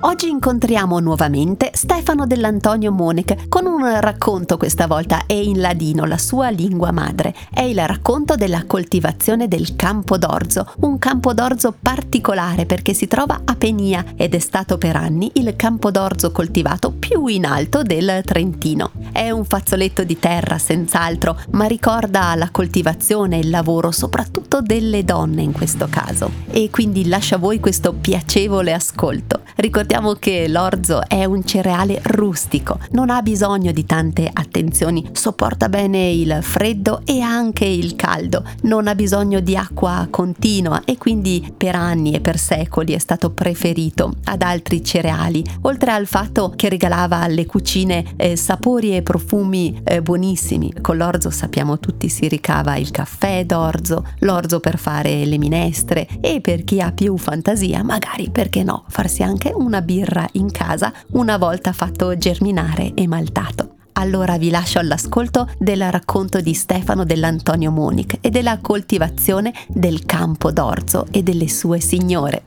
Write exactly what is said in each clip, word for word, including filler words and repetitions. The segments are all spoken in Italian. Oggi incontriamo nuovamente Stefano Dell'Antonio Monek con un racconto, questa volta è in ladino, la sua lingua madre. È il racconto della coltivazione del campo d'orzo, un campo d'orzo particolare perché si trova a Penia ed è stato per anni il campo d'orzo coltivato più in alto del Trentino. È un fazzoletto di terra senz'altro, ma ricorda la coltivazione e il lavoro soprattutto delle donne in questo caso. E quindi lascio a voi questo piacevole ascolto. Ricordiamo che l'orzo è un cereale rustico, non ha bisogno di tante attenzioni, sopporta bene il freddo e anche il caldo, non ha bisogno di acqua continua e quindi per anni e per secoli è stato preferito ad altri cereali, oltre al fatto che regalava alle cucine eh, sapori e profumi eh, buonissimi. Con l'orzo sappiamo tutti si ricava il caffè d'orzo, l'orzo per fare le minestre e, per chi ha più fantasia, magari perché no, farsi anche una birra in casa una volta fatto germinare e maltato. Allora vi lascio all'ascolto del racconto di Stefano Dell'Antonio Monek e della coltivazione del campo d'orzo e delle sue signore.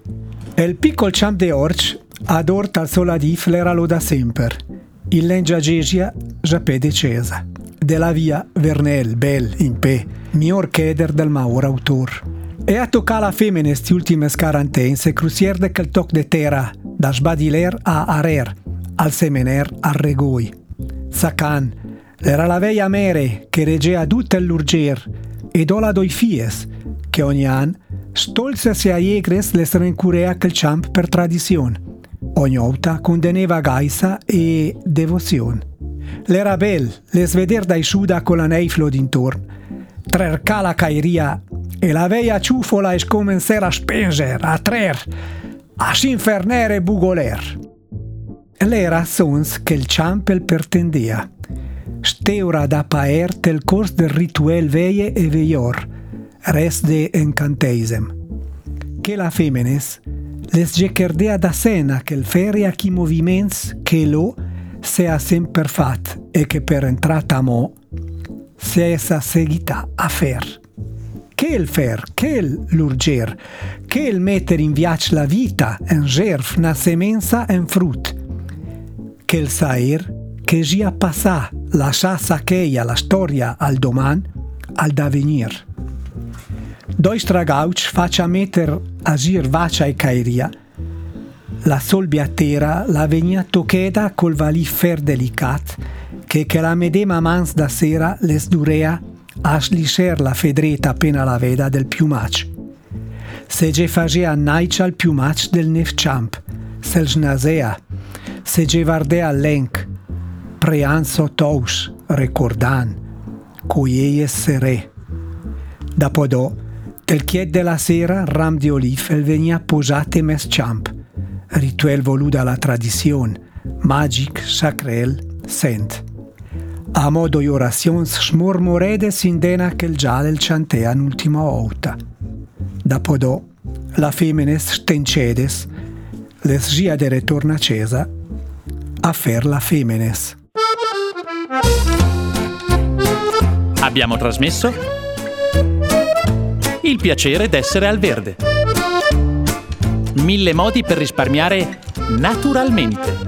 El piccol champ de orch ad orta sola di fleralo da semper il lengia gesia japè de cesa della via Vernel bel in pe mior cheder del maur autor e a toccala femmine sti ultime scarantense crucier de quel toc de terra da sbadiler a arer, al semener al regoi. Sacan, l'era la veia mere che regea tutte l'urger, ed ola doi fies, che ogni an stolsese a iegres le strancurea quel ciamp per tradizione. Ogni outa condeneva gaisa e devozione. L'era bel, le sveder dai suda con la neiflo d'intorno, trerca la cairia, e la veia ciufola e scomenser a spenger, a trer, a s'infernere bugoler. L'era sons che il ciampel pertendea, steura da paer tel cors del rituel veie e veior, res de encanteisem. Che la femenes les gecerdea da sena che il feria chi moviments che lo sea semper fat e che per entrata mo se essa seguita a fer. Che il fer, che l'urger, che il metter in viac la vita, en gerf, na semenza, en frut. Che il sair, che gia passà, lascia sacheia la storia al doman, al davenir. Doistra gauch faccia metter agir vacia e cairia, la solbia terra la venia toccheda col valì fer delicat, che che la medema mans da sera les durea a sliscer la fedreta appena la veda del piumac. Se ge facea naicia il piumac del nefciamp, se snasea, se ge vardea lenc, preanso tous, recordan, coieie serè. Dapodò, tel chied della sera, ram di olif el venia posate mes ciamp, rituel voluda la tradizione, magic, sacrel, sent. A modo i orazions smormorede s'indena che il già del ciantea n'ultima outa. Dapodò, la femenes stencedes, les gia de retorna cesa, a fer la femenes. Abbiamo trasmesso Il piacere d'essere al verde. Mille modi per risparmiare naturalmente.